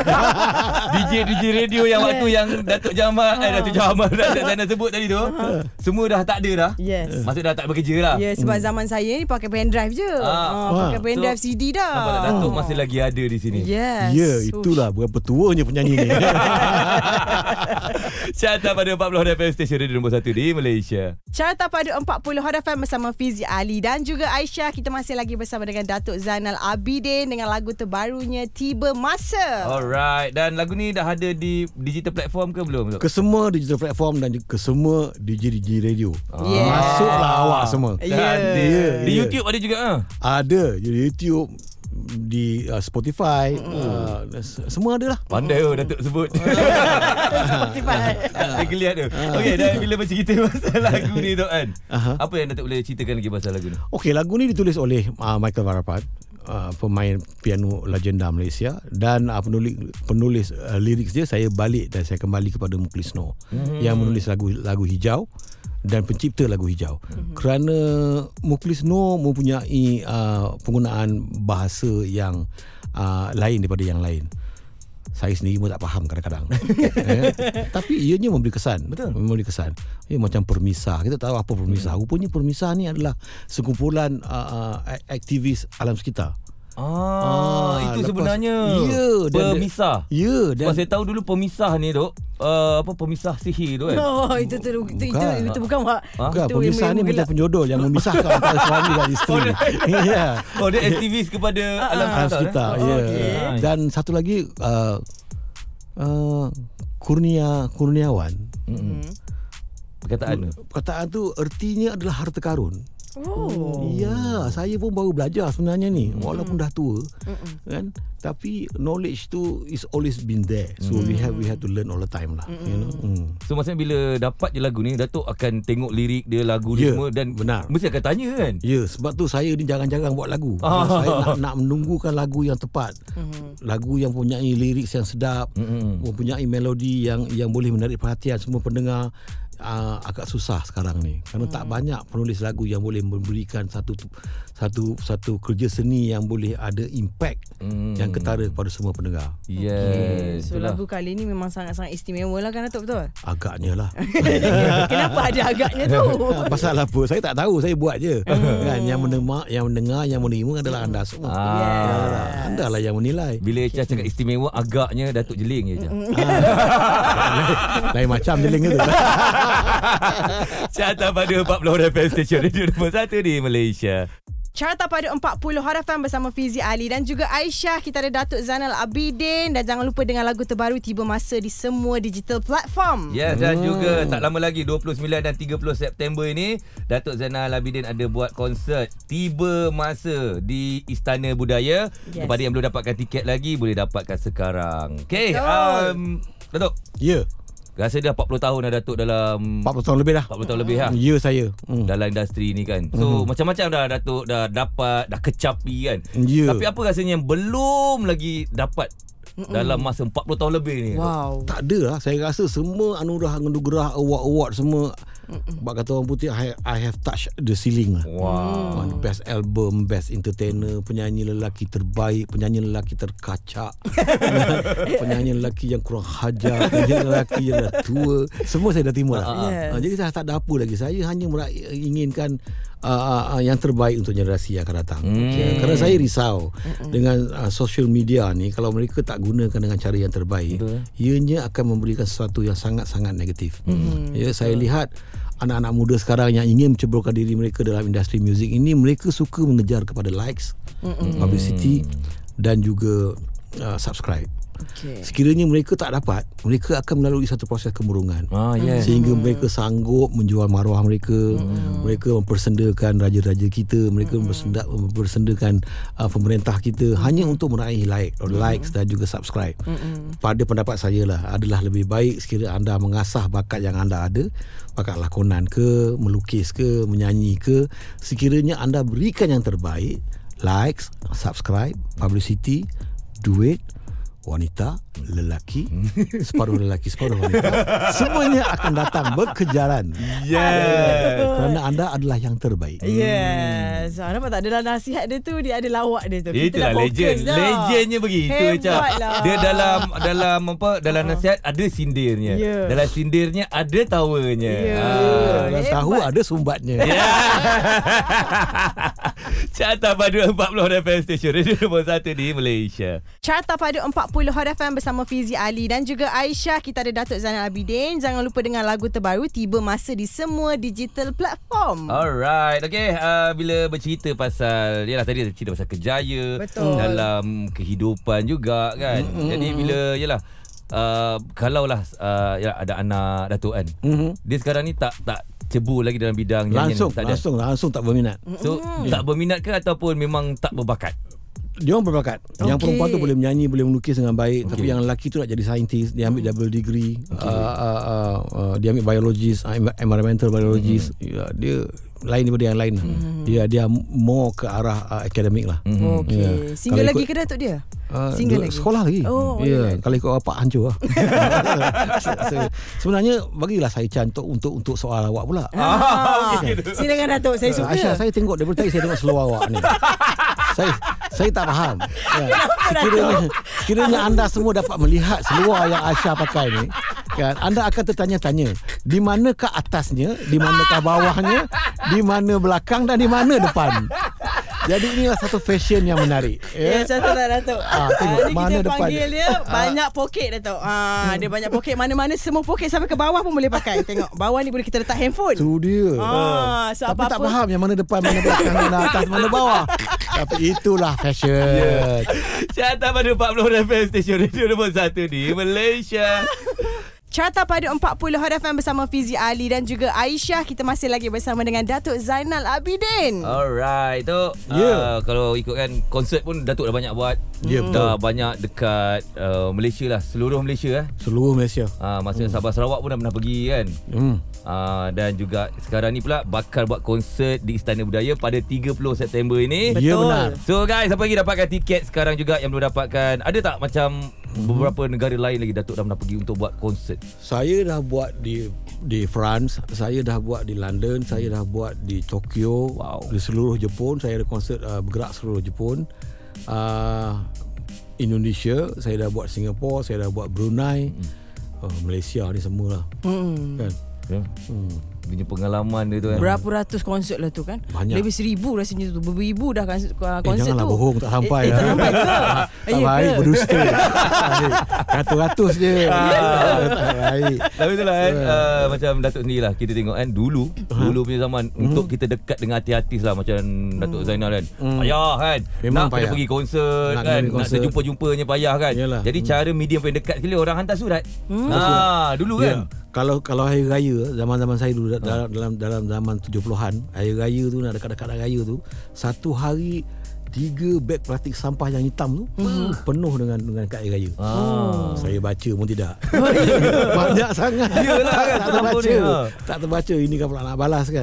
DJ radio yang waktu yang Datuk Jamal Datuk sebut tadi tu, semua dah tak ada dah. Maksud dah tak bekerja lah. Sebab zaman saya ni pakai pendrive je. Pakai pendrive CD dah. Nampak tak, Datuk masih lagi ada di sini. Itulah berapa tuanya penyanyi ni. Carta Padu 40 Hot FM, stesen radio nombor 1 di Malaysia. Carta Padu 40 Hot FM bersama Fiza Ali dan juga Aisyah. Kita masih masih lagi bersama dengan Datuk Zainal Abidin dengan lagu terbarunya Tiba Masa. Alright, dan lagu ni dah ada di digital platform ke belum? Kesemua digital platform dan kesemua DJ radio. Yeah. Masuklah awak semua. Yeah. Di YouTube ada juga ah. Ada di YouTube, di Spotify, semua ada lah. Pandai Datuk sebut Spotify. Saya lihat tu. Okey, dan bila bercerita pasal lagu ni tu kan, apa yang Datuk boleh ceritakan lagi pasal lagu ni? Okey, lagu ni ditulis oleh Michael Varapat, pemain piano legenda Malaysia, dan penulis lirik dia saya balik dan saya kembali kepada Mukhlis Nor yang menulis lagu Hijau dan pencipta lagu Hijau. Kerana Mukhlis Nor mempunyai penggunaan bahasa yang lain daripada yang lain. Saya sendiri pun tak faham kadang-kadang. Tapi ianya memberi kesan. Betul. Memberi kesan. Macam permisah. Kita tahu apa permisah. Rupanya permisah ni adalah sekumpulan aktivis alam sekitar. Itu lepas, sebenarnya permisah. Dan saya tahu dulu permisah ni dok. Pemisah sihir tu kan. Itu bukan wak. Pemisah ni macam penjodol yang memisahkan antara suami dan isteri. Ya. Oh, dia aktivis kepada alam sekitar. Dan satu lagi kurniawan. Perkataan tu ertinya adalah harta karun. Ya, saya pun baru belajar sebenarnya ni, walaupun dah tua kan, tapi knowledge tu is always been there, so we have to learn all the time lah, you know. So maksudnya bila dapat je lagu ni, Datuk akan tengok lirik dia, lagu dia semua, dan benar mesti akan tanya kan. Sebab tu saya ni jarang-jarang buat lagu. Saya nak menunggukan lagu yang tepat, lagu yang punya lirik yang sedap, mempunyai melodi yang boleh menarik perhatian semua pendengar. Agak susah sekarang ni kerana tak banyak penulis lagu yang boleh memberikan satu kerja seni yang boleh ada impact yang ketara kepada semua pendengar. Yes. So lagu kali ni memang sangat-sangat istimewa lah kan Datuk, betul? Agaknya lah. Kenapa ada agaknya tu? Pasal apa? Saya tak tahu, saya buat je. Kan, yang mendengar adalah anda semua. Anda lah yang menilai. Bila Aisyah cakap istimewa, agaknya Datuk jeling je. Lain macam jeling tu. Carta Padu 40 FM, stesen radio nombor 1 di Malaysia. Carta Padu 40 Hot FM bersama Fiza Ali dan juga Aisyah. Kita ada Datuk Zainal Abidin, dan jangan lupa dengar lagu terbaru Tiba Masa di semua digital platform. Yes, dan juga tak lama lagi 29 dan 30 September ini Datuk Zainal Abidin ada buat konsert Tiba Masa di Istana Budaya. Kepada yang belum dapatkan tiket lagi, boleh dapatkan sekarang. Okay, Datuk. Ya. Rasa dah 40 tahun dah Datuk dalam 40 tahun lebih dah. 40 tahun lebih lah. Ya, saya dalam industri ni kan. So macam-macam dah Datuk dah dapat, dah kecapi kan. Tapi apa rasanya yang belum lagi dapat dalam masa 40 tahun lebih ni? Tak ada lah. Saya rasa semua anugerah-anugerah, award-award semua, sebab kata orang putih, I have touched the ceiling lah. Best album, best entertainer, penyanyi lelaki terbaik, penyanyi lelaki terkacak, penyanyi lelaki yang kurang hajar, penyanyi lelaki yang dah tua, semua saya dah terima lah. Jadi saya tak ada apa lagi. Saya hanya inginkan yang terbaik untuk generasi yang akan datang. Kerana saya risau dengan social media ni, kalau mereka tak gunakan dengan cara yang terbaik, ianya akan memberikan sesuatu yang sangat-sangat negatif. Saya lihat anak-anak muda sekarang yang ingin menceburkan diri mereka dalam industri muzik ini, mereka suka mengejar kepada likes, publicity dan juga subscribe. Sekiranya mereka tak dapat, mereka akan melalui satu proses kemurungan, sehingga mereka sanggup menjual maruah mereka, mereka mempersendakan raja-raja kita, mereka mempersendakan pemerintah kita, hanya untuk meraih likes dan juga subscribe. Pada pendapat saya lah, adalah lebih baik sekiranya anda mengasah bakat yang anda ada, bakat lakonan ke, melukis ke, menyanyi ke, sekiranya anda berikan yang terbaik, likes, subscribe, publicity, duit, wanita, lelaki, separuh lelaki, separuh wanita, semuanya akan datang berkejaran. Kerana anda adalah yang terbaik. Yes. Nampak tak, dalam nasihat dia tu, dia ada lawak dia tu. Itulah legend. Legendnya begitu macam. Dia dalam nasihat ada sindirnya. Dalam sindirnya ada tawanya. Dalam tahu ada sumbatnya. Carta Padu 40 FM Station Radio Nombor 1 di Malaysia. Carta Padu 40 Hot FM bersama Fizi Ali dan juga Aisyah. Kita ada Datuk Zainal Abidin. Jangan lupa dengar lagu terbaru Tiba Masa di semua digital platform. Alright, okay. Bila bercerita pasal, yalah tadi cerita pasal kejaya. Betul. Dalam kehidupan juga kan. Jadi bila, yalah, kalaulah yalah, ada anak Datuk kan, dia sekarang ni tak cebu lagi dalam bidang langsung tak berminat. So tak berminat ke ataupun memang tak berbakat? Dia orang berbakat. Okay. Yang perempuan tu boleh menyanyi, boleh melukis dengan baik, okay. Tapi yang lelaki tu nak jadi saintis, dia ambil double degree, okay. Dia ambil biologis, environmental biologis, dia lain daripada yang lain. Dia more ke arah akademik lah. Okay. Single lagi ke Datuk dia? Single lagi? Sekolah lagi. Kalau ikut bapak hancur lah. Sebenarnya bagilah saya cantik untuk soal awak pula. Silakan Datuk, saya suka. Aisyah, saya tengok daripada tadi saya tengok seluar awak ni. Saya tak faham. Sekiranya anda semua dapat melihat seluar yang Aisyah pakai ni, kan, anda akan tertanya-tanya, di manakah atasnya, di manakah bawahnya, di mana belakang dan di mana depan. Jadi inilah satu fashion yang menarik. Ya, contohlah Datuk. Tengok mana kita depan. Panggil dia banyak poket Datuk. Dia banyak poket, mana-mana semua poket sampai ke bawah pun boleh pakai. Tengok, bawah ni boleh kita letak handphone. Itu dia. So tapi tak faham yang mana depan, mana belakang, mana atas, mana bawah. Tapi itulah fashion. Carta Padu 40 FM Station Radio Nombor 1 di Malaysia. Carta Padu 40 Hot FM bersama Fizi Ali dan juga Aisyah. Kita masih lagi bersama dengan Datuk Zainal Abidin. Alright, Tok. Kalau ikutkan konsert pun Datuk dah banyak buat. Dah banyak dekat Malaysia lah. Seluruh Malaysia Seluruh Malaysia. Maksudnya Sabah Sarawak pun dah pernah pergi kan. Dan juga sekarang ni pula bakal buat konsert di Istana Budaya pada 30 September ini. Betul. So guys, siapa lagi dapatkan tiket sekarang juga yang belum dapatkan? Ada tak macam beberapa negara lain lagi Datuk dah pernah pergi untuk buat konsert? Saya dah buat di France, saya dah buat di London, saya dah buat di Tokyo, di seluruh Jepun. Saya ada konsert bergerak seluruh Jepun. Indonesia, saya dah buat Singapura, saya dah buat Brunei, Malaysia ni semualah. Kan? Punya pengalaman dia tu kan. Berapa ratus konsert lah tu kan. Banyak. Lebih 1,000 rasanya tu. Beribu dah konsert tu. Janganlah bohong, tak sampai. Tak sampai ke? Tak baik, berdusta. Ratus-ratus je. Tak baik. Tapi itulah kan, macam Datuk sendiri lah. Kita tengok kan dulu punya zaman, untuk kita dekat dengan hati-hati lah. Macam Datuk Zainal kan, payah kan. Memang nak payah. Nak pergi konsert kan, nak terjumpa-jumpanya payah kan. Jadi cara medium paling dekat sekali orang hantar surat. Dulu kan. Kalau hari raya, zaman-zaman saya dulu dalam zaman 70-an, hari raya tu nak dekat-dekat hari raya tu, satu hari 3 beg plastik sampah yang hitam tu penuh dengan kat air raya. Saya baca pun tidak. Banyak sangat. Yalah, tak terbaca. Tak terbaca. Ini kan pula nak balas kan.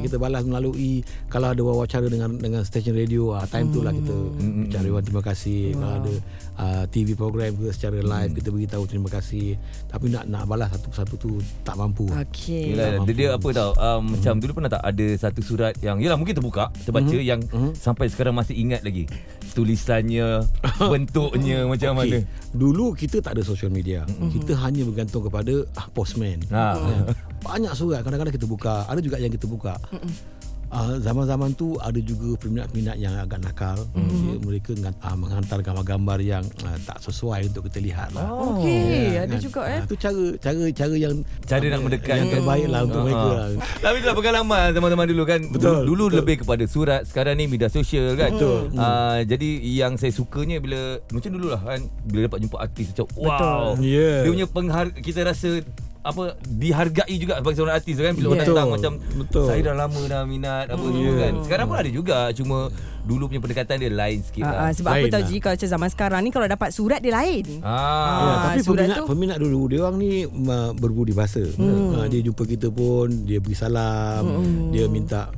Kita balas melalui, kalau ada wawancara dengan stesen radio, time tu lah kita cari terima kasih. Kalau ada TV program ke secara live, kita beritahu terima kasih. Tapi nak balas satu persatu tu tak mampu. Okay. Yalah, tak mampu. Dia apa tau, macam dulu pernah tak ada satu surat yang, yalah mungkin terbuka, terbaca, yang sampai sekarang masih ingat lagi tulisannya, bentuknya macam mana? Dulu kita tak ada social media. Kita hanya bergantung kepada postman. Banyak surat kadang-kadang kita buka, ada juga yang kita buka. Zaman-zaman tu ada juga peminat-peminat yang agak nakal. Mereka menghantar gambar-gambar yang tak sesuai untuk kita lihat lah. Okey, ada juga itu cara yang nak mendekat, yang terbaik lah untuk mereka lah. Tapi itulah pengalaman zaman-zaman dulu kan. Dulu betul. Lebih kepada surat, sekarang ni media sosial kan. Jadi yang saya sukanya bila macam dululah kan, bila dapat jumpa artis macam dia punya kita rasa dihargai juga sebagai seorang artis kan. Bila orang datang macam saya dah lama dah minat semua kan. Sekarang pun ada juga, cuma dulu punya pendekatan dia lain sikit lah. Sebab lain aku tahu kalau macam zaman sekarang ni, kalau dapat surat dia lain. Tapi peminat dulu dia orang ni berbudi bahasa. Dia jumpa kita pun dia beri salam, dia minta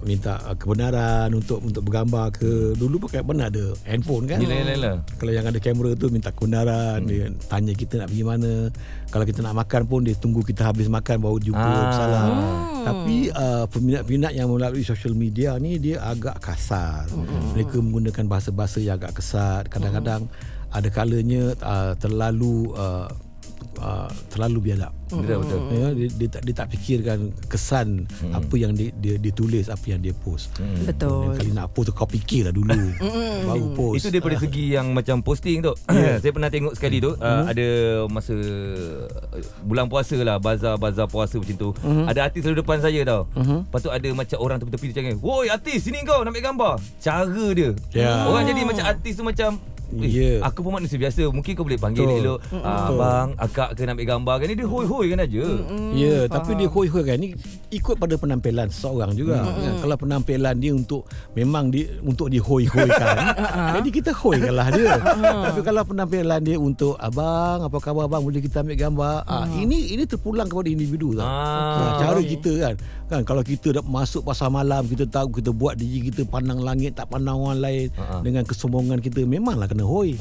kebenaran untuk bergambar ke. Dulu pakai pernah ada handphone kan. Kalau yang ada kamera tu minta kebenaran, dia tanya kita nak pergi mana. Kalau kita nak makan pun dia tunggu kita habis makan baru jumpa salam. Tapi peminat-peminat yang melalui social media ni dia agak kasar. Mereka menggunakan bahasa-bahasa yang agak kesat. Kadang-kadang ada kalanya terlalu terlalu biadab. Betul. Ya, dia tak fikirkan kesan apa yang dia tulis, apa yang dia post. Betul. Kali nak post, kau fikirlah dulu baru post. Itu daripada segi yang macam posting tu. Saya pernah tengok sekali tu, ada masa bulan puasa lah, bazar puasa macam tu. Ada artis selalu depan saya tau. Lepas tu ada macam orang tepi-tepi dia cakap, "Woi artis, sini kau nak ambil gambar." Cara dia. Orang jadi macam artis tu macam, aku pun manusia biasa, mungkin kau boleh panggil elok, abang, akak kena ambil gambar kan. Ni dia hoi-hoi kan aja. Tapi dia hoi-hoi kan, ni ikut pada penampilan seorang juga. Kan? Kalau penampilan dia untuk memang dia untuk dihoi-hoikan, jadi kita hoi-kanlah dia. Tapi kalau penampilan dia untuk, "Abang, apa khabar abang, boleh kita ambil gambar?" Ini terpulang kepada individu tau. Cara kita kan kalau kita dah masuk pasar malam, kita tahu kita buat diri kita pandang langit, tak pandang orang lain, dengan kesombongan kita memanglah kena hoi.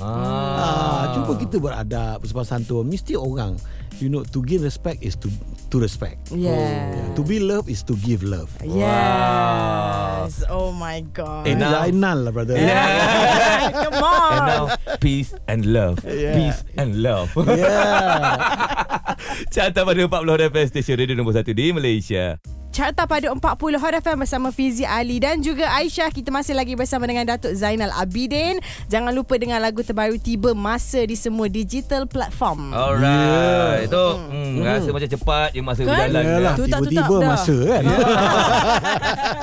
Cuba kita beradab, sopan santun. Mesti orang, you know, to give respect is to respect. To be loved is to give love. Yes. Oh my god. And Zainal lah brother. Come on. And now peace and love. Peace and love. Carta Padu 40 FM, stesen radio nombor 1 di Malaysia. Carta Padu 40 Hot FM bersama Fizi Ali dan juga Aisyah. Kita masih lagi bersama dengan Datuk Zainal Abidin. Jangan lupa dengar lagu terbaru Tiba Masa di semua digital platform. Alright. Itu rasa macam cepat je masa berjalan kan? Tiba-tiba masa kan.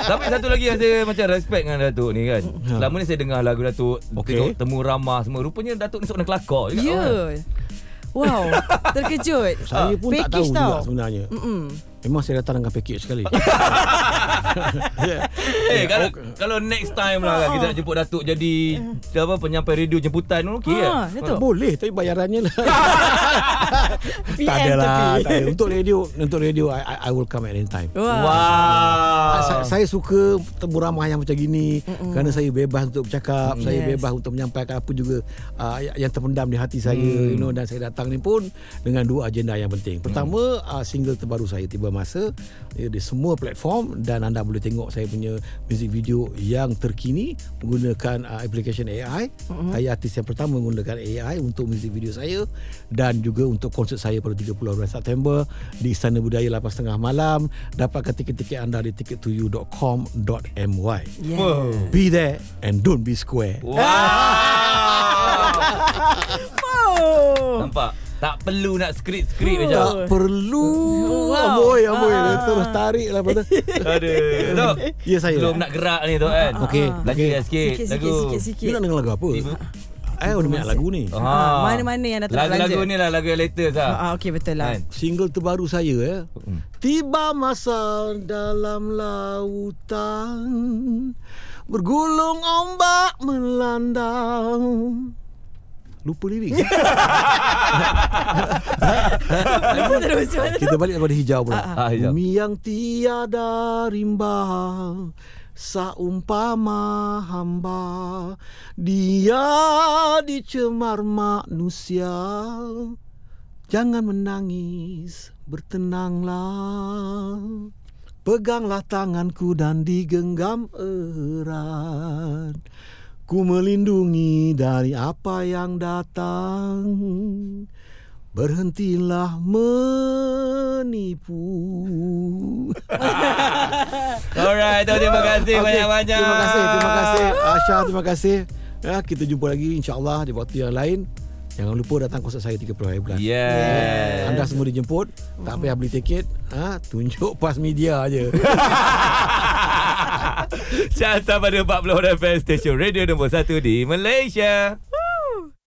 Tapi satu lagi yang saya macam respect dengan Datuk ni kan. Selama ni saya dengar lagu Datuk, tengok temu ramah semua. Rupanya Datuk ni seorang kelakor juga. Wow, terkejut. Saya pun package tak tahu juga sebenarnya. Memang saya datang dengan package sekali. Kalau next time lah kita nak jemput Datuk jadi penyampai radio jemputan, okey kan? Boleh, tapi bayarannya lah. Tak adalah. Untuk radio I will come at any time. Wow. Saya suka temu ramah yang macam gini kerana saya bebas untuk bercakap, saya bebas untuk menyampaikan apa juga yang terpendam di hati saya, you know, dan saya datang ni pun dengan dua agenda yang penting. Pertama, single terbaru saya Tiba Masa di semua platform, dan anda boleh tengok saya punya music video yang terkini menggunakan application AI. Saya artis yang pertama menggunakan AI untuk music video saya, dan juga untuk konsert saya pada 30 September di Istana Budaya 8.30 malam. Dapatkan tiket-tiket anda di tickettoyou.com.my. Be there and don't be square. Nampak? Tak perlu nak skrip-skrip je. Tak perlu. Amboi. Terus tarik lah. Aduh. Ya saya. Belum nak gerak ni tu kan. Okey. Lagi sikit. Sikit-sikit. Ni nak dengar lagu apa? Udah banyak lagu ni. Mana-mana yang dah terlanjur. Lagu ni lah, lagu yang latest lah. Okey, betul lah. Single terbaru saya Tiba Masa. Dalam lautan bergulung ombak melandang. Lupa lirik. Lupa terus. Kita balik kepada hijau pula. Bumi yang tiada rimba, saumpama hamba dia dicemar manusia. Jangan menangis, bertenanglah, peganglah tanganku dan digenggam erat. Ku melindungi dari apa yang datang. Berhentilah menipu. Alright, terima kasih banyak-banyak. Terima kasih Aisyah, terima kasih. Kita jumpa lagi insya-Allah di waktu yang lain. Jangan lupa datang konsert saya 30 hari bulan. Anda semua dijemput, tak payah beli tiket. Tunjuk pas media aje. Carta Padu 40 FM, stesen radio nombor 1 di Malaysia.